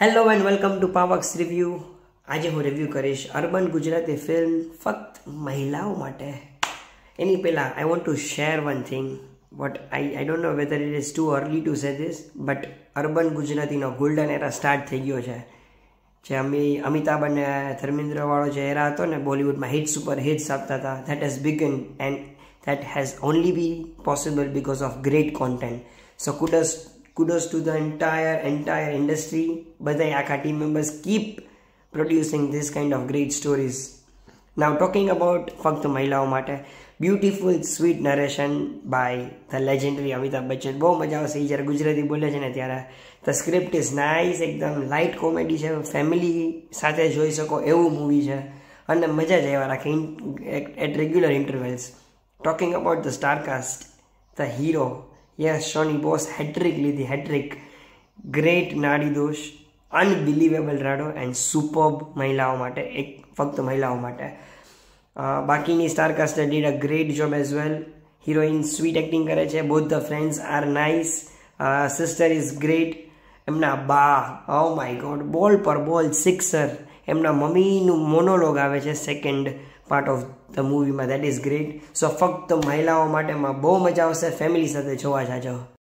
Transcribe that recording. Hello and welcome to पावक्स review. आज हूँ review करीश अर्बन गुजराती फिल्म फक्त महिलाओं माटे। एनी पहला I want to share one thing what I don't know whether it is too early to say this but urban Gujarati golden era start थी गयो है। जे अमिताभ ने धर्मेन्द्र वालों जो एरा हतो ने बॉलीवूड में हिट्स सुपर हिट्स आपता था that has begun and that has only be possible because of great content. So kudos to the entire industry, badai aakha team members keep producing this kind of great stories. Now talking about Fakt Mahilao Mate, beautiful sweet narration by the legendary Amitabh Bachchan. Bahut maja aave se jare Gujarati bole chhe ne tyare. The script is nice, ekdam light comedy chhe, family sathe joi sako evu movie chhe ane maja j aava rakhe at regular intervals. Talking about the star cast, the hero, yes, Shani boss hat-trick लीधी, hat-trick, great नारी दोष, unbelievable Rado and superb महिलाओं माटे, एक फक्त महिलाओं माटे। बाकी star cast did a great job as well. Heroine sweet acting करे छे, both the friends are nice, sister is great. एमना बा, ओ माय गॉड, बॉल पर बॉल सिक्सर। एमना मम्मीनु मोनोलॉग आवे छे second part of the movie में, दैट इज ग्रेट। सो फक्त महिलाओं माटे में बहुत मजा आवशे, फेमिली साथे जोवा जाजो।